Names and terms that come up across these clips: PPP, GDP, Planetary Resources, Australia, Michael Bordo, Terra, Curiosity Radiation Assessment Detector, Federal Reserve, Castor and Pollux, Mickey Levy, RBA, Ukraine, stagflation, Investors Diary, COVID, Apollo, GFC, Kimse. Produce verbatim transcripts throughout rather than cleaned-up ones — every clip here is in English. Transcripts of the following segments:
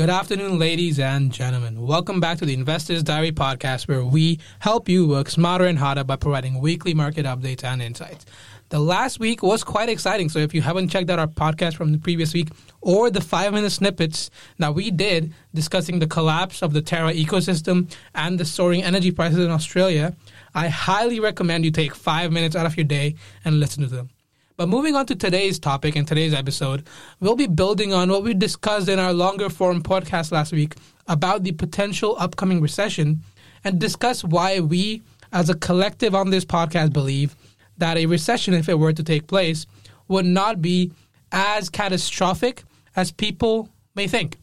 Good afternoon, ladies and gentlemen. Welcome back to the Investors Diary podcast, where we help you work smarter and harder by providing weekly market updates and insights. The last week was quite exciting, so if you haven't checked out our podcast from the previous week or the five-minute snippets that we did discussing the collapse of the Terra ecosystem and the soaring energy prices in Australia, I highly recommend you take five minutes out of your day and listen to them. But moving on to today's topic and today's episode, we'll be building on what we discussed in our longer form podcast last week about the potential upcoming recession and discuss why we as a collective on this podcast believe that a recession, if it were to take place, would not be as catastrophic as people may think.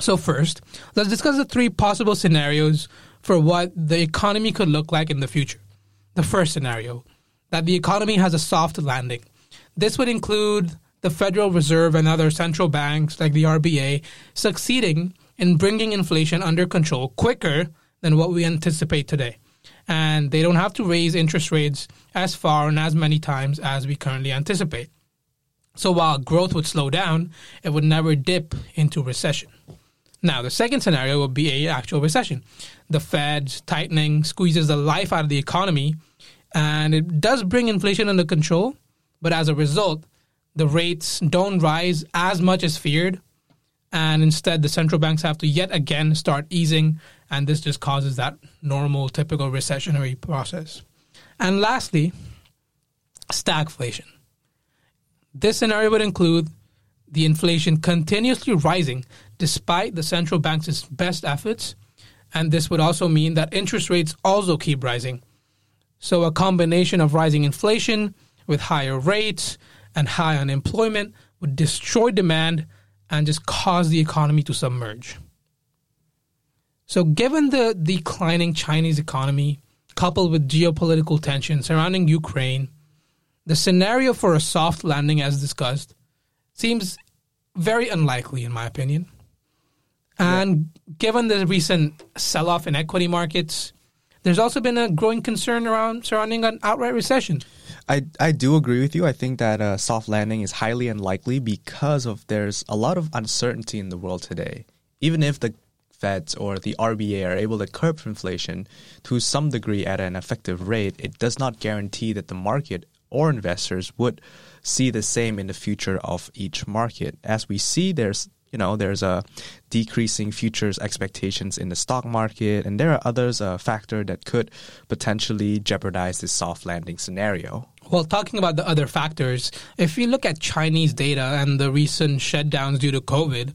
So first, let's discuss the three possible scenarios for what the economy could look like in the future. The first scenario, that the economy has a soft landing. This would include the Federal Reserve and other central banks like the R B A succeeding in bringing inflation under control quicker than what we anticipate today. And they don't have to raise interest rates as far and as many times as we currently anticipate. So while growth would slow down, it would never dip into recession. Now, the second scenario would be an actual recession. The Fed's tightening squeezes the life out of the economy, and it does bring inflation under control, but as a result, the rates don't rise as much as feared, and instead the central banks have to yet again start easing, and this just causes that normal, typical recessionary process. And lastly, stagflation. This scenario would include the inflation continuously rising despite the central bank's best efforts, and this would also mean that interest rates also keep rising. So a combination of rising inflation with higher rates and high unemployment would destroy demand and just cause the economy to submerge. So given the declining Chinese economy, coupled with geopolitical tension surrounding Ukraine, the scenario for a soft landing, as discussed, seems very unlikely in my opinion. And yeah. Given the recent sell-off in equity markets, there's also been a growing concern around surrounding an outright recession. I, I do agree with you. I think that a soft landing is highly unlikely because of there's a lot of uncertainty in the world today. Even if the Feds or the R B A are able to curb inflation to some degree at an effective rate, it does not guarantee that the market or investors would see the same in the future of each market. As we see, there's You know, there's a decreasing futures expectations in the stock market, and there are others, a factor that could potentially jeopardize this soft landing scenario. Well, talking about the other factors, if you look at Chinese data and the recent shutdowns due to COVID,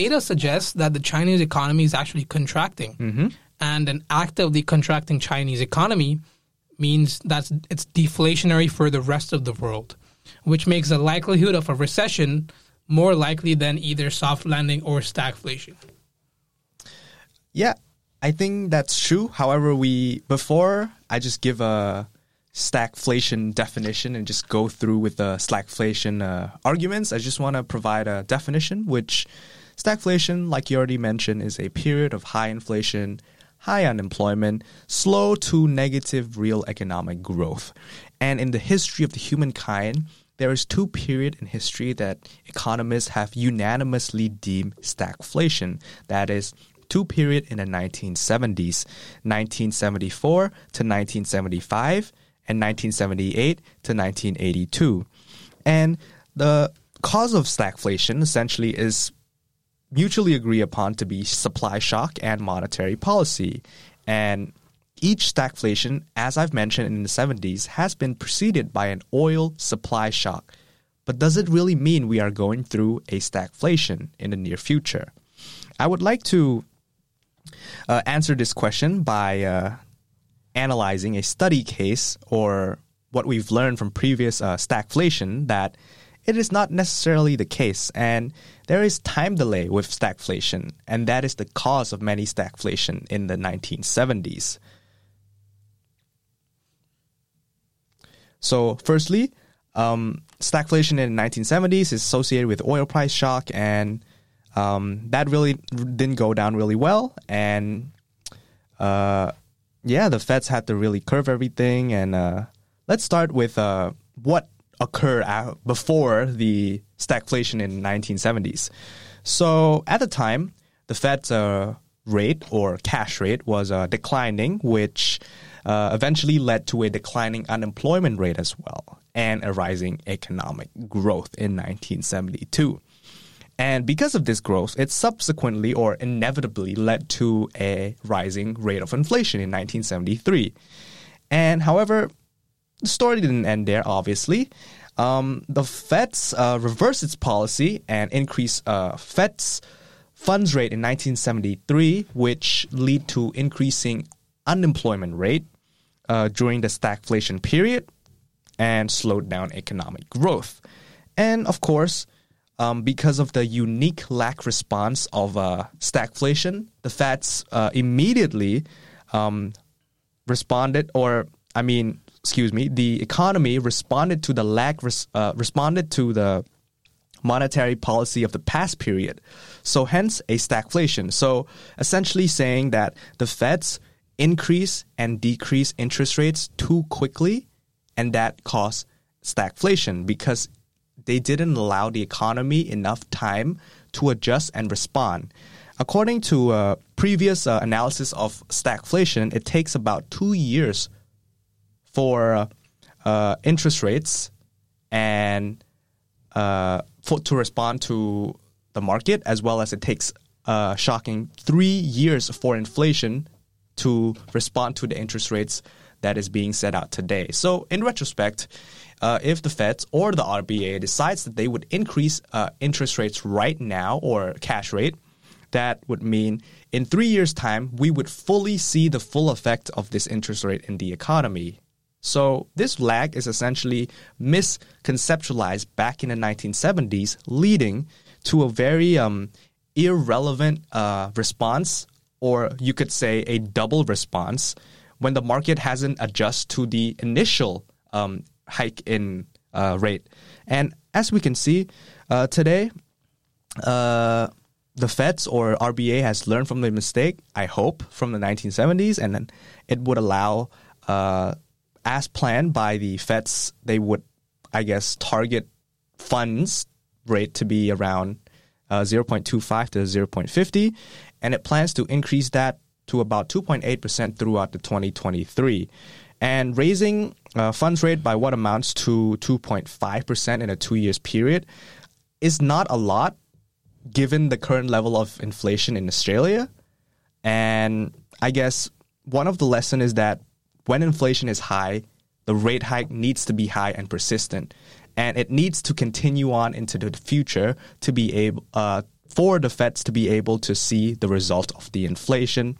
data suggests that the Chinese economy is actually contracting. Mm-hmm. And an actively contracting Chinese economy means that it's deflationary for the rest of the world, which makes the likelihood of a recession more likely than either soft landing or stagflation. Yeah, I think that's true. However, we before I just give a stagflation definition and just go through with the stagflation uh, arguments. I just want to provide a definition, which stagflation, like you already mentioned, is a period of high inflation, high unemployment, slow to negative real economic growth. And in the history of the humankind, there is two periods in history that economists have unanimously deemed stagflation. That is, two periods in the nineteen seventies, nineteen seventy-four to nineteen seventy-five, and nineteen seventy-eight to nineteen eighty-two. And the cause of stagflation essentially is mutually agreed upon to be supply shock and monetary policy. And each stagflation, as I've mentioned in the seventies, has been preceded by an oil supply shock. But does it really mean we are going through a stagflation in the near future? I would like to uh, answer this question by uh, analyzing a study case or what we've learned from previous uh, stagflation that it is not necessarily the case, and there is time delay with stagflation, and that is the cause of many stagflation in the nineteen seventies. So firstly, um, stagflation in the nineteen seventies is associated with oil price shock, and um, that really didn't go down really well. And uh, yeah, the Feds had to really curb everything. And uh, let's start with uh, what occurred before the stagflation in the nineteen seventies. So at the time, the Fed's uh, rate or cash rate was uh, declining, which uh, eventually led to a declining unemployment rate as well and a rising economic growth in nineteen seventy-two. And because of this growth, it subsequently or inevitably led to a rising rate of inflation in nineteen seventy-three. And however, the story didn't end there, obviously. Um, the Fed's uh, reversed its policy and increased uh, Fed's funds rate in nineteen seventy-three, which led to increasing unemployment rate uh, during the stagflation period and slowed down economic growth. And of course, Um, because of the unique lack response of uh, stagflation, the Feds uh, immediately um, responded, or I mean, excuse me, the economy responded to the lack res- uh, responded to the monetary policy of the past period. So, hence a stagflation. So, essentially saying that the Feds increase and decrease interest rates too quickly, and that caused stagflation because they didn't allow the economy enough time to adjust and respond. According to a previous uh, analysis of stagflation, it takes about two years for uh, interest rates and uh, for, to respond to the market, as well as it takes uh, shocking three years for inflation to respond to the interest rates that is being set out today. So in retrospect, Uh, if the Feds or the R B A decides that they would increase uh, interest rates right now or cash rate, that would mean in three years' time, we would fully see the full effect of this interest rate in the economy. So this lag is essentially misconceptualized back in the nineteen seventies, leading to a very um, irrelevant uh, response, or you could say a double response, when the market hasn't adjusted to the initial um hike in uh, rate. And as we can see uh, today, uh, the Feds or R B A has learned from the mistake, I hope, from the nineteen seventies, and then it would allow, uh, as planned by the Feds, they would, I guess, target funds rate to be around uh, zero point two five to zero point five zero, and it plans to increase that to about two point eight percent throughout the twenty twenty-three. And raising uh, funds rate by what amounts to two point five percent in a two years period is not a lot given the current level of inflation in Australia. And I guess one of the lessons is that when inflation is high, the rate hike needs to be high and persistent. And it needs to continue on into the future to be able, uh, for the Feds to be able to see the result of the inflation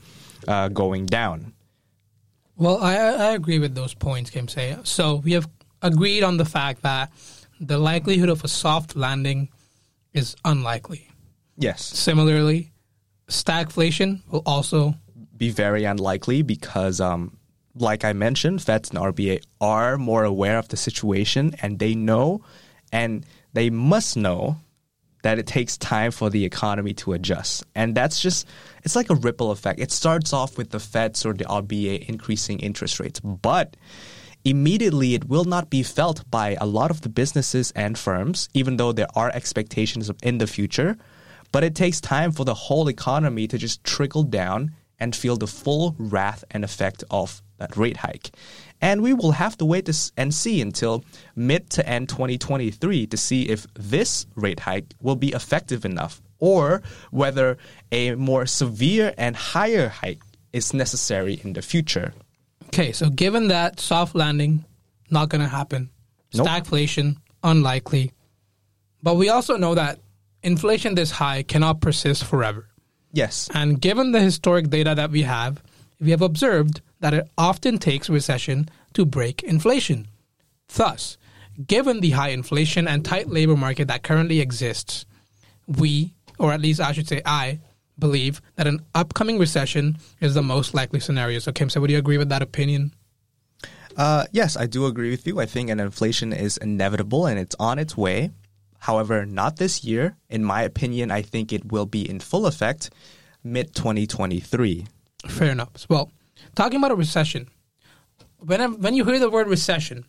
uh, going down. Well, I, I agree with those points, Kimse. So we have agreed on the fact that the likelihood of a soft landing is unlikely. Yes. Similarly, stagflation will also be very unlikely because, um, like I mentioned, Feds and R B A are more aware of the situation, and they know and they must know that it takes time for the economy to adjust. And that's just, it's like a ripple effect. It starts off with the Feds or the R B A increasing interest rates, but immediately it will not be felt by a lot of the businesses and firms, even though there are expectations in the future. But it takes time for the whole economy to just trickle down and feel the full wrath and effect of that rate hike. And we will have to wait to and see until mid to end twenty twenty-three to see if this rate hike will be effective enough, or whether a more severe and higher hike is necessary in the future. Okay, so given that soft landing, not going to happen. Stagflation, nope. Unlikely. But we also know that inflation this high cannot persist forever. Yes. And given the historic data that we have, we have observed that it often takes recession to break inflation. Thus, given the high inflation and tight labor market that currently exists, we, or at least I should say I, believe that an upcoming recession is the most likely scenario. So, Kimse, would you agree with that opinion? Uh, yes, I do agree with you. I think an inflation is inevitable and it's on its way. However, not this year. In my opinion, I think it will be in full effect mid twenty twenty-three. Fair enough. Well, talking about a recession, when I'm, when you hear the word recession,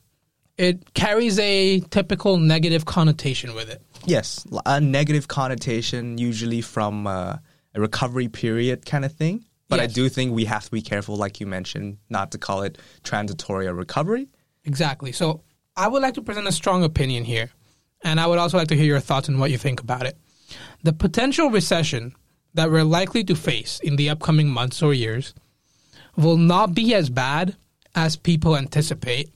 it carries a typical negative connotation with it. Yes, a negative connotation usually from uh, a recovery period kind of thing. But yes. I do think we have to be careful, like you mentioned, not to call it transitory or recovery. Exactly. So I would like to present a strong opinion here, and I would also like to hear your thoughts on what you think about it. The potential recession that we're likely to face in the upcoming months or years will not be as bad as people anticipate,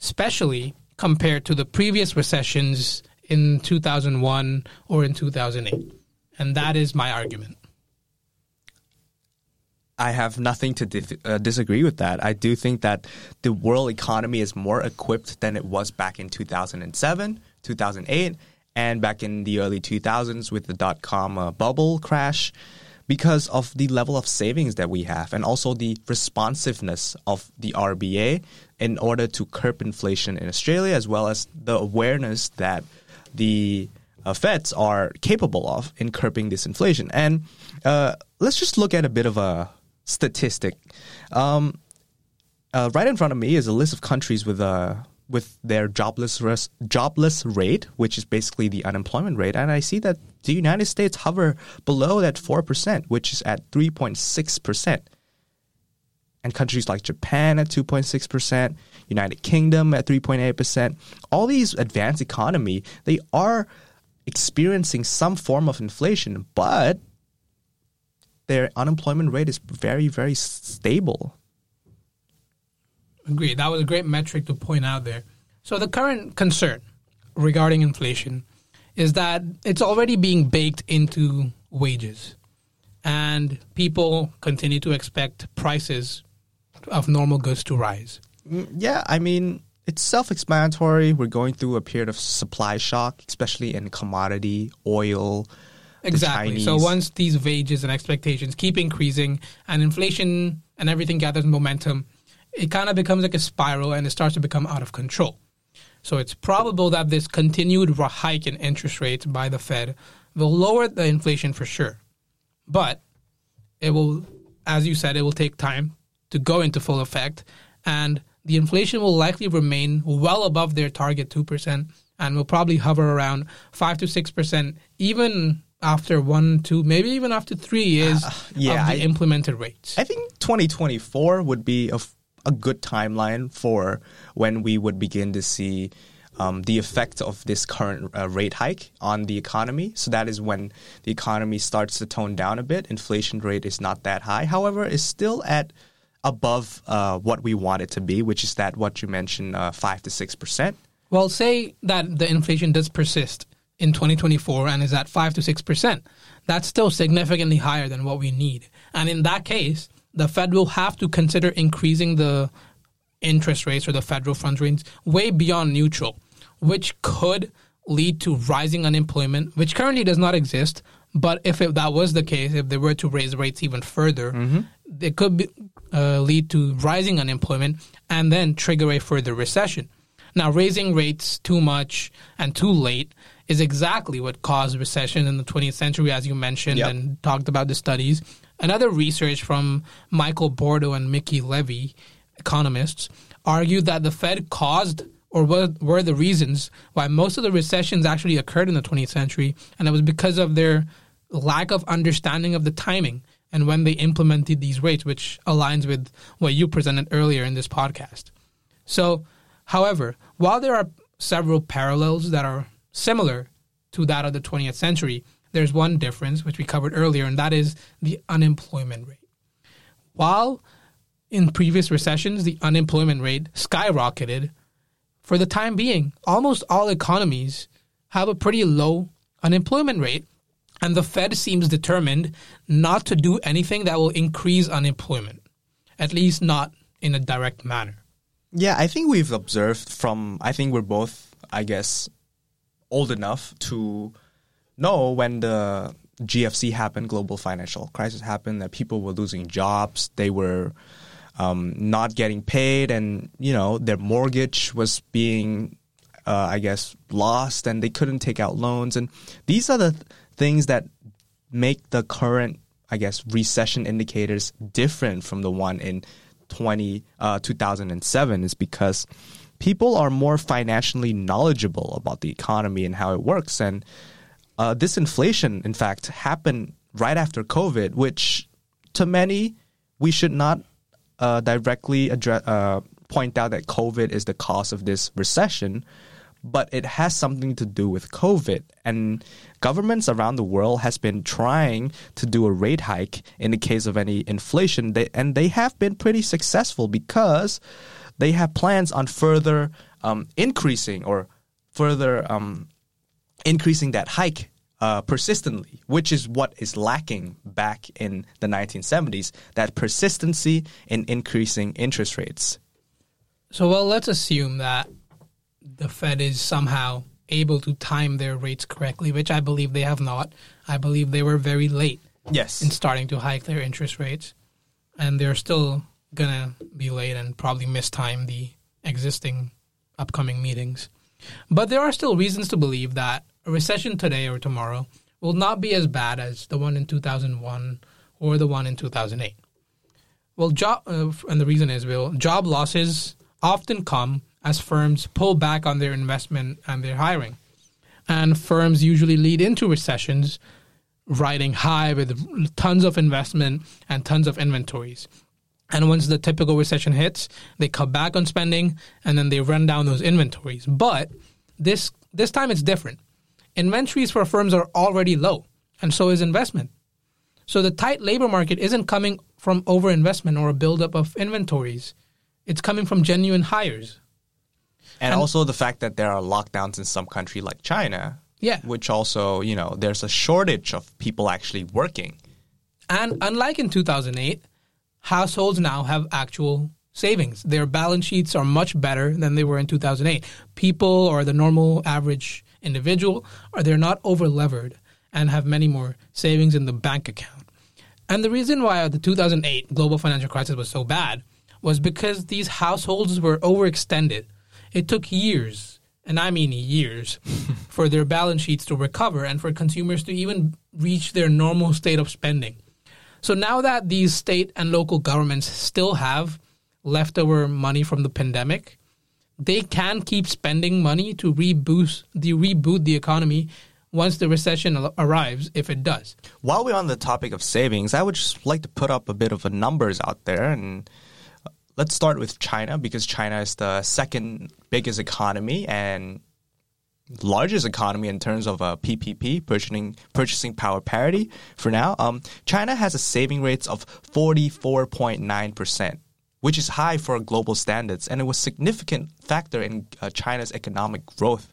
especially compared to the previous recessions in two thousand one or in two thousand eight. And that is my argument. I have nothing to dif- uh, disagree with that. I do think that the world economy is more equipped than it was back in two thousand seven, two thousand eight, and back in the early two thousands with the dot-com uh, bubble crash, because of the level of savings that we have and also the responsiveness of the R B A in order to curb inflation in Australia, as well as the awareness that the uh, Feds are capable of in curbing this inflation. And uh, let's just look at a bit of a statistic. Um, uh, right in front of me is a list of countries with a with their jobless res- jobless rate, which is basically the unemployment rate. And I see that the United States hover below that four percent, which is at three point six percent. And countries like Japan at two point six percent, United Kingdom at three point eight percent. All these advanced economy, they are experiencing some form of inflation, but their unemployment rate is very, very stable. Agree. That was a great metric to point out there. So the current concern regarding inflation is that it's already being baked into wages, and people continue to expect prices of normal goods to rise. Yeah, I mean, it's self-explanatory. We're going through a period of supply shock, especially in commodity, oil. Exactly. So once these wages and expectations keep increasing and inflation and everything gathers momentum, it kind of becomes like a spiral and it starts to become out of control. So it's probable that this continued hike in interest rates by the Fed will lower the inflation for sure. But it will, as you said, it will take time to go into full effect, and the inflation will likely remain well above their target two percent and will probably hover around five to six percent even after one, two, maybe even after three years uh, yeah, of the I, implemented rates. I think twenty twenty-four would be a f- a good timeline for when we would begin to see um, the effect of this current uh, rate hike on the economy. So that is when the economy starts to tone down a bit. Inflation rate is not that high. However, it's still at above uh, what we want it to be, which is that what you mentioned, uh, five to six percent. Well, say that the inflation does persist in twenty twenty-four and is at five to six percent. That's still significantly higher than what we need. And in that case, the Fed will have to consider increasing the interest rates or the federal funds rates way beyond neutral, which could lead to rising unemployment, which currently does not exist. But if it, that was the case, if they were to raise rates even further, mm-hmm. it could be, uh, lead to rising unemployment and then trigger a further recession. Now, raising rates too much and too late is exactly what caused recession in the twentieth century, as you mentioned, yep. and talked about the studies. Another research from Michael Bordo and Mickey Levy, economists, argued that the Fed caused or were, were the reasons why most of the recessions actually occurred in the twentieth century, and it was because of their lack of understanding of the timing and when they implemented these rates, which aligns with what you presented earlier in this podcast. So, however, while there are several parallels that are similar to that of the twentieth century, there's one difference, which we covered earlier, and that is the unemployment rate. While in previous recessions, the unemployment rate skyrocketed, for the time being, almost all economies have a pretty low unemployment rate, and the Fed seems determined not to do anything that will increase unemployment, at least not in a direct manner. Yeah, I think we've observed from, I think we're both, I guess, old enough to No, when the G F C happened, global financial crisis happened, that people were losing jobs, they were um, not getting paid, and you know their mortgage was being, uh, I guess, lost, and they couldn't take out loans. And these are the th- things that make the current, I guess, recession indicators different from the one in twenty uh, two thousand seven. Is because people are more financially knowledgeable about the economy and how it works. And uh, this inflation, in fact, happened right after COVID, which to many, we should not uh, directly address, uh, point out that COVID is the cause of this recession, but it has something to do with COVID. And governments around the world has been trying to do a rate hike in the case of any inflation. They, and they have been pretty successful because they have plans on further um, increasing or further um, increasing that hike uh, persistently, which is what is lacking back in the nineteen seventies, that persistency in increasing interest rates. So, well, let's assume that the Fed is somehow able to time their rates correctly, which I believe they have not. I believe they were very late yes. in starting to hike their interest rates, and they're still going to be late and probably mistime the existing upcoming meetings. But there are still reasons to believe that a recession today or tomorrow will not be as bad as the one in two thousand one or the one in two thousand eight. Well, job uh, and the reason is, Will, job losses often come as firms pull back on their investment and their hiring. And firms usually lead into recessions riding high with tons of investment and tons of inventories. And once the typical recession hits, they cut back on spending and then they run down those inventories. But this this time it's different. Inventories for firms are already low, and so is investment. So the tight labor market isn't coming from overinvestment or a buildup of inventories. It's coming from genuine hires. And, and also the fact that there are lockdowns in some country like China, yeah. which also, you know, there's a shortage of people actually working. And unlike in two thousand eight, households now have actual savings. Their balance sheets are much better than they were in two thousand eight. People or the normal average individual, are they're not over-levered and have many more savings in the bank account. And the reason why the two thousand eight global financial crisis was so bad was because these households were overextended. It took years, and I mean years, for their balance sheets to recover and for consumers to even reach their normal state of spending. So now that these state and local governments still have leftover money from the pandemic, they can keep spending money to reboost the, reboot the economy once the recession arrives, if it does. While we're on the topic of savings, I would just like to put up a bit of a numbers out there. And let's start with China, because China is the second biggest economy and largest economy in terms of uh, P P P, purchasing, purchasing power parity for now. Um, China has a saving rates of forty-four point nine percent, which is high for global standards. And it was a significant factor in uh, China's economic growth.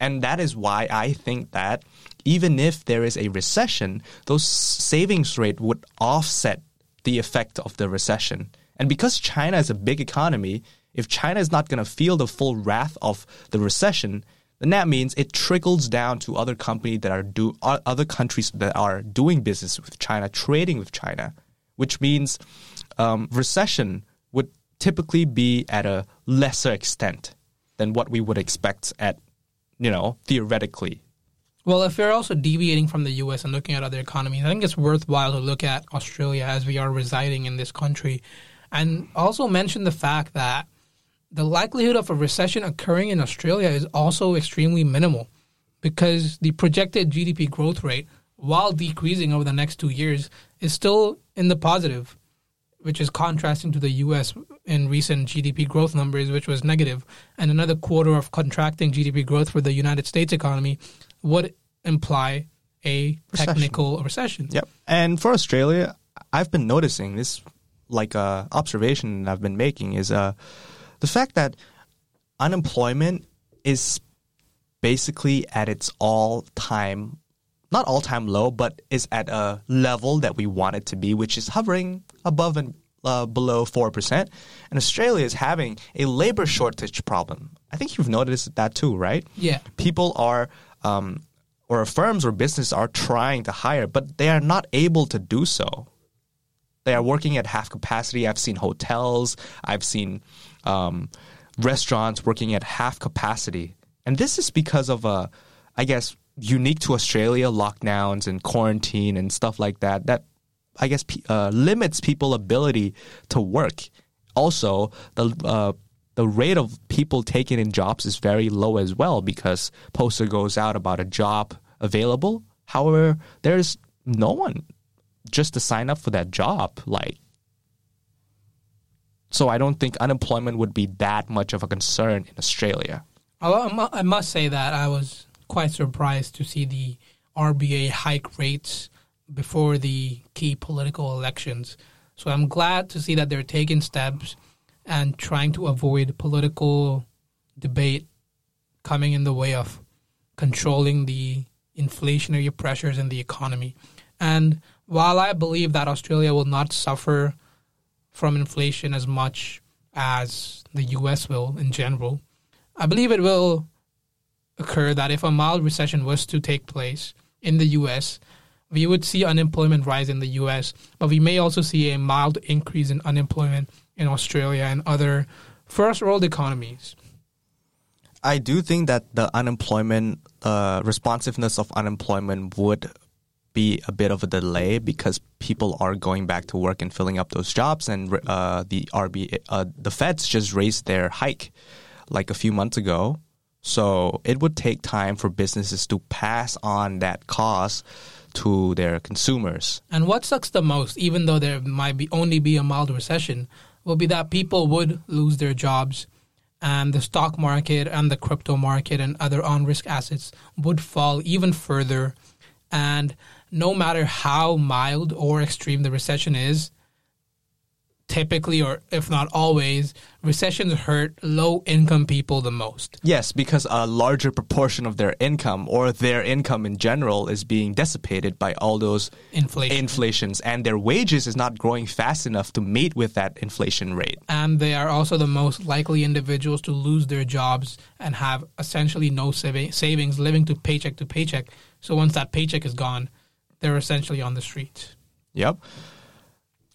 And that is why I think that even if there is a recession, those savings rate would offset the effect of the recession. And because China is a big economy, if China is not going to feel the full wrath of the recession, then that means it trickles down to other company that are do other countries that are doing business with China, trading with China, which means um, recession would typically be at a lesser extent than what we would expect at, you know, theoretically. Well, if you're also deviating from the U S and looking at other economies, I think it's worthwhile to look at Australia, as we are residing in this country. And also mention the fact that the likelihood of a recession occurring in Australia is also extremely minimal, because the projected G D P growth rate, while decreasing over the next two years, is still in the positive, which is contrasting to the U S in recent G D P growth numbers, which was negative. And another quarter of contracting G D P growth for the United States economy would imply a recession. Technical recession. Yep. And for Australia, I've been noticing this like uh, observation that I've been making is uh, the fact that unemployment is basically at its all-time, not all-time low, but is at a level that we want it to be, which is hovering above and uh, below four percent. And Australia is having a labor shortage problem. I think you've noticed that too, right? Yeah. People are, um, or firms or businesses are trying to hire, but they are not able to do so. They are working at half capacity. I've seen hotels. I've seen um, restaurants working at half capacity. And this is because of, uh, I guess, unique to Australia, lockdowns and quarantine and stuff like that, that I guess uh, limits people's ability to work. Also, the uh, the rate of people taking in jobs is very low as well, because poster goes out about a job available. However, there's no one just to sign up for that job. Like, so I don't think unemployment would be that much of a concern in Australia. I must say that I was quite surprised to see the R B A hike rates before the key political elections. So I'm glad to see that they're taking steps and trying to avoid political debate coming in the way of controlling the inflationary pressures in the economy. And while I believe that Australia will not suffer from inflation as much as the U S will in general, I believe it will occur that if a mild recession was to take place in the U S, we would see unemployment rise in the U S, but we may also see a mild increase in unemployment in Australia and other first world economies. I do think that the unemployment, uh, responsiveness of unemployment would be a bit of a delay, because people are going back to work and filling up those jobs, and uh, the R B A, uh, the Feds just raised their hike like a few months ago. So it would take time for businesses to pass on that cost to their consumers. And what sucks the most, even though there might be only be a mild recession, will be that people would lose their jobs, and the stock market and the crypto market and other on-risk assets would fall even further. And no matter how mild or extreme the recession is, typically, or if not always, recessions hurt low-income people the most. Yes, because a larger proportion of their income, or their income in general, is being dissipated by all those inflation. inflations. And their wages is not growing fast enough to meet with that inflation rate. And they are also the most likely individuals to lose their jobs and have essentially no sav- savings, living to paycheck to paycheck. So once that paycheck is gone, they're essentially on the streets. Yep.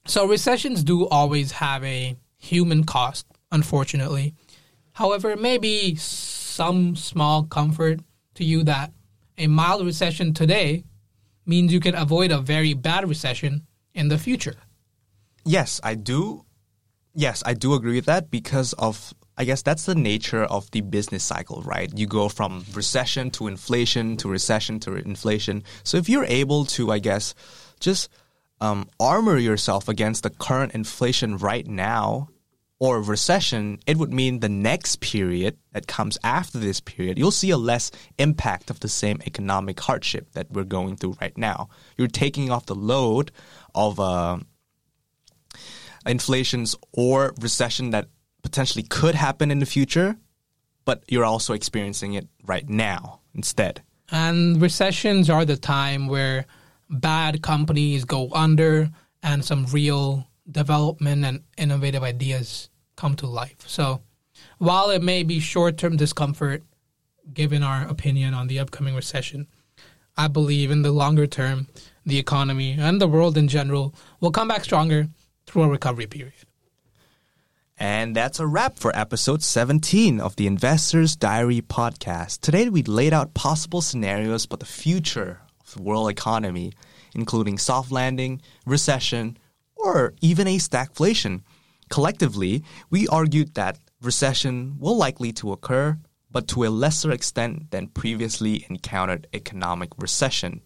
So recessions do always have a human cost, unfortunately. However, it may be some small comfort to you that a mild recession today means you can avoid a very bad recession in the future. Yes, I do. Yes, I do agree with that, because of, I guess that's the nature of the business cycle, right? You go from recession to inflation to recession to inflation. So if you're able to, I guess, just... Um, armor yourself against the current inflation right now or recession, it would mean the next period that comes after this period, you'll see a less impact of the same economic hardship that we're going through right now. You're taking off the load of uh, inflations or recession that potentially could happen in the future, but you're also experiencing it right now instead. And recessions are the time where bad companies go under and some real development and innovative ideas come to life. So while it may be short-term discomfort, given our opinion on the upcoming recession, I believe in the longer term, the economy and the world in general will come back stronger through a recovery period. And that's a wrap for episode seventeen of the Investors Diary podcast. Today we laid out possible scenarios, but the future world economy, including soft landing, recession, or even a stagflation. Collectively, we argued that recession will likely to occur, but to a lesser extent than previously encountered economic recession.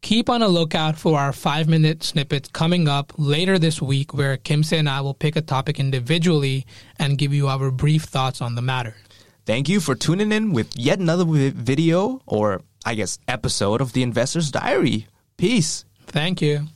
Keep on a lookout for our five-minute snippets coming up later this week, where Kimse and I will pick a topic individually and give you our brief thoughts on the matter. Thank you for tuning in with yet another video, or I guess, episode of the Investor's Diary. Peace. Thank you.